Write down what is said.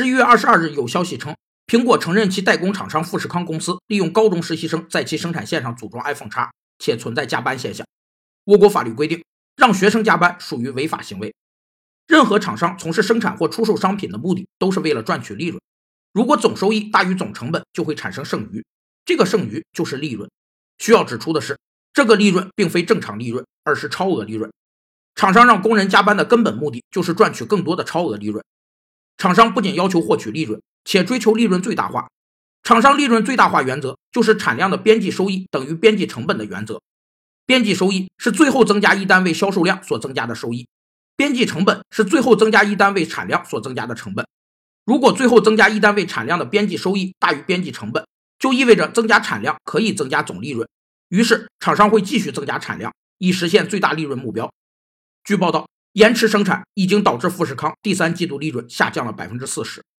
11月22日有消息称，苹果承认其代工厂商富士康公司利用高中实习生在其生产线上组装 iPhoneX， 且存在加班现象。我国法律规定，让学生加班属于违法行为。任何厂商从事生产或出售商品的目的都是为了赚取利润，如果总收益大于总成本，就会产生剩余，这个剩余就是利润。需要指出的是，这个利润并非正常利润，而是超额利润。厂商让工人加班的根本目的就是赚取更多的超额利润。厂商不仅要求获取利润，且追求利润最大化。厂商利润最大化原则就是产量的边际收益等于边际成本的原则。边际收益是最后增加一单位销售量所增加的收益，边际成本是最后增加一单位产量所增加的成本。如果最后增加一单位产量的边际收益大于边际成本，就意味着增加产量可以增加总利润，于是厂商会继续增加产量，以实现最大利润目标。据报道，延迟生产已经导致富士康第3季度利润下降了40%。